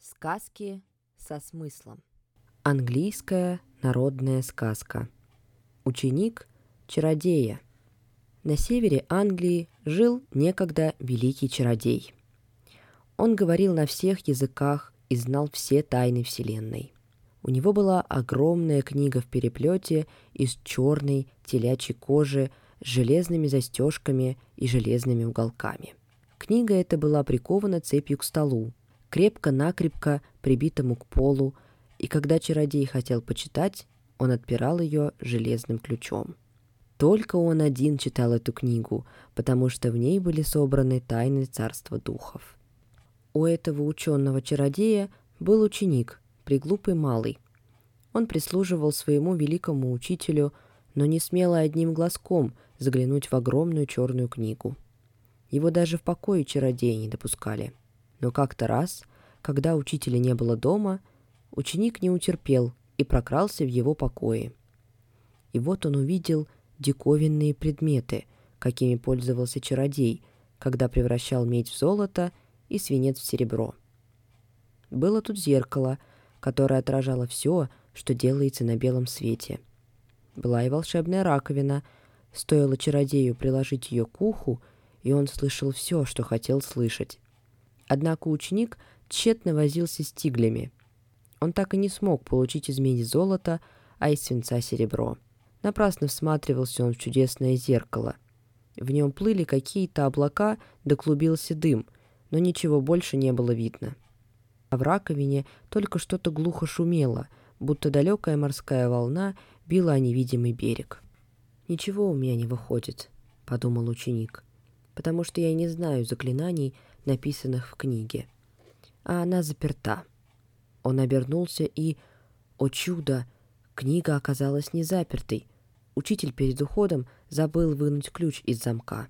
Сказки со смыслом. Английская народная сказка. Ученик чародея. На севере Англии жил некогда великий чародей. Он говорил на всех языках и знал все тайны вселенной. У него была огромная книга в переплете из черной телячьей кожи с железными застежками и железными уголками. Книга эта была прикована цепью к столу, крепко-накрепко прибитому к полу, и когда чародей хотел почитать, он отпирал ее железным ключом. Только он один читал эту книгу, потому что в ней были собраны тайны царства духов. У этого ученого-чародея был ученик, приглупый малый. Он прислуживал своему великому учителю, но не смел одним глазком заглянуть в огромную черную книгу. Его даже в покое чародеи не допускали. Но как-то раз, когда учителя не было дома, ученик не утерпел и прокрался в его покои. И вот он увидел диковинные предметы, какими пользовался чародей, когда превращал медь в золото и свинец в серебро. Было тут зеркало, которое отражало все, что делается на белом свете. Была и волшебная раковина. Стоило чародею приложить ее к уху, и он слышал все, что хотел слышать. Однако ученик тщетно возился с тиглями. Он так и не смог получить из меди золото, а из свинца серебро. Напрасно всматривался он в чудесное зеркало. В нем плыли какие-то облака, да клубился дым, но ничего больше не было видно. А в раковине только что-то глухо шумело, будто далекая морская волна била о невидимый берег. «Ничего у меня не выходит», — подумал ученик, «потому что я не знаю заклинаний, написанных в книге. А она заперта». Он обернулся и, о чудо, книга оказалась не запертой. Учитель перед уходом забыл вынуть ключ из замка.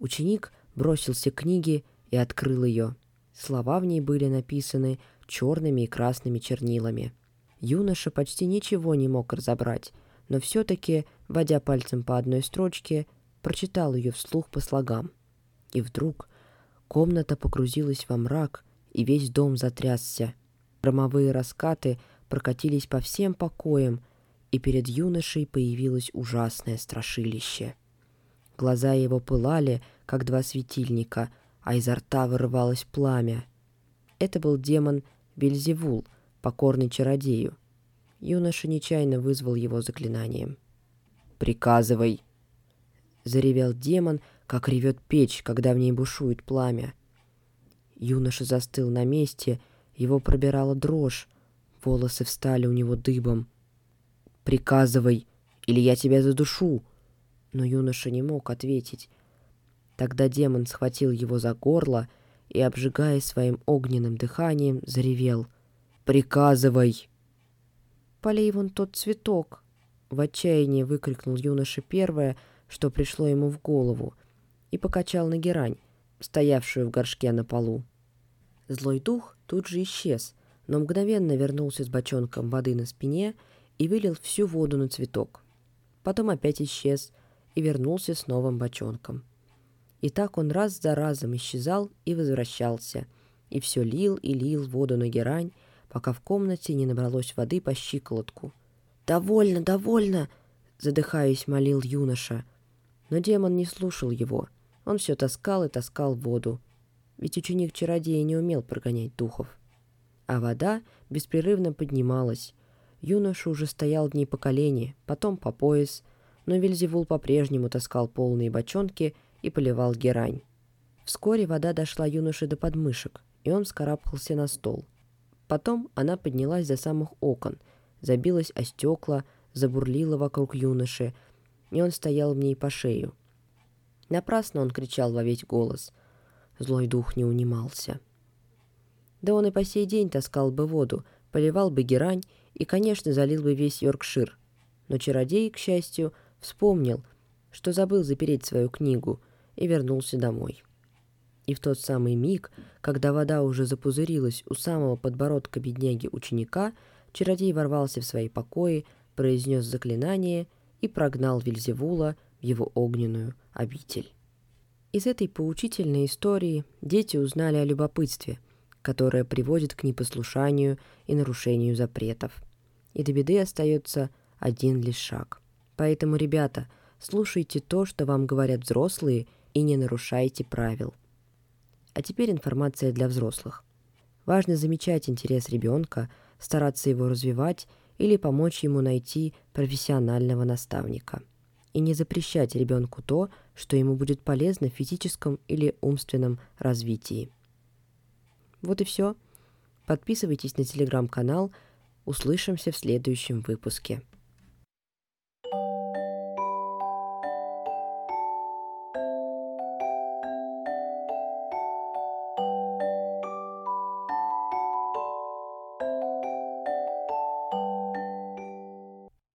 Ученик бросился к книге и открыл ее. Слова в ней были написаны черными и красными чернилами. Юноша почти ничего не мог разобрать, но все-таки, водя пальцем по одной строчке, прочитал ее вслух по слогам. И вдруг комната погрузилась во мрак, и весь дом затрясся. Громовые раскаты прокатились по всем покоям, и перед юношей появилось ужасное страшилище. Глаза его пылали, как два светильника, а изо рта вырывалось пламя. Это был демон Вельзевул, покорный чародею. Юноша нечаянно вызвал его заклинанием. «Приказывай!» — заревел демон, как ревет печь, когда в ней бушует пламя. Юноша застыл на месте, его пробирала дрожь, волосы встали у него дыбом. «Приказывай, или я тебя задушу!» Но юноша не мог ответить. Тогда демон схватил его за горло и, обжигая своим огненным дыханием, заревел: «Приказывай!» «Полей вон тот цветок!» — в отчаянии выкрикнул юноша первое, что пришло ему в голову, и покачал на герань, стоявшую в горшке на полу. Злой дух тут же исчез, но мгновенно вернулся с бочонком воды на спине и вылил всю воду на цветок. Потом опять исчез и вернулся с новым бочонком. И так он раз за разом исчезал и возвращался, и все лил и лил воду на герань, пока в комнате не набралось воды по щиколотку. «Довольно, довольно!» — задыхаясь, молил юноша. Но демон не слушал его. Он все таскал и таскал воду, ведь ученик-чародея не умел прогонять духов. А вода беспрерывно поднималась. Юноша уже стоял в ней по колени, потом по пояс, но Вельзевул по-прежнему таскал полные бочонки и поливал герань. Вскоре вода дошла юноше до подмышек, и он вскарабкался на стол. Потом она поднялась до самых окон, забилась о стекла, забурлила вокруг юноши, и он стоял в ней по шею. Напрасно он кричал во весь голос. Злой дух не унимался. Да он и по сей день таскал бы воду, поливал бы герань и, конечно, залил бы весь Йоркшир. Но чародей, к счастью, вспомнил, что забыл запереть свою книгу, и вернулся домой. И в тот самый миг, когда вода уже запузырилась у самого подбородка бедняги-ученика, чародей ворвался в свои покои, произнес заклинание и прогнал Вельзевула в его огненную обитель. Из этой поучительной истории дети узнали о любопытстве, которое приводит к непослушанию и нарушению запретов. И до беды остается один лишь шаг. Поэтому, ребята, слушайте то, что вам говорят взрослые, и не нарушайте правил. А теперь информация для взрослых. Важно замечать интерес ребенка, стараться его развивать или помочь ему найти профессионального наставника. И не запрещать ребенку то, что ему будет полезно в физическом или умственном развитии. Вот и все. Подписывайтесь на телеграм-канал. Услышимся в следующем выпуске.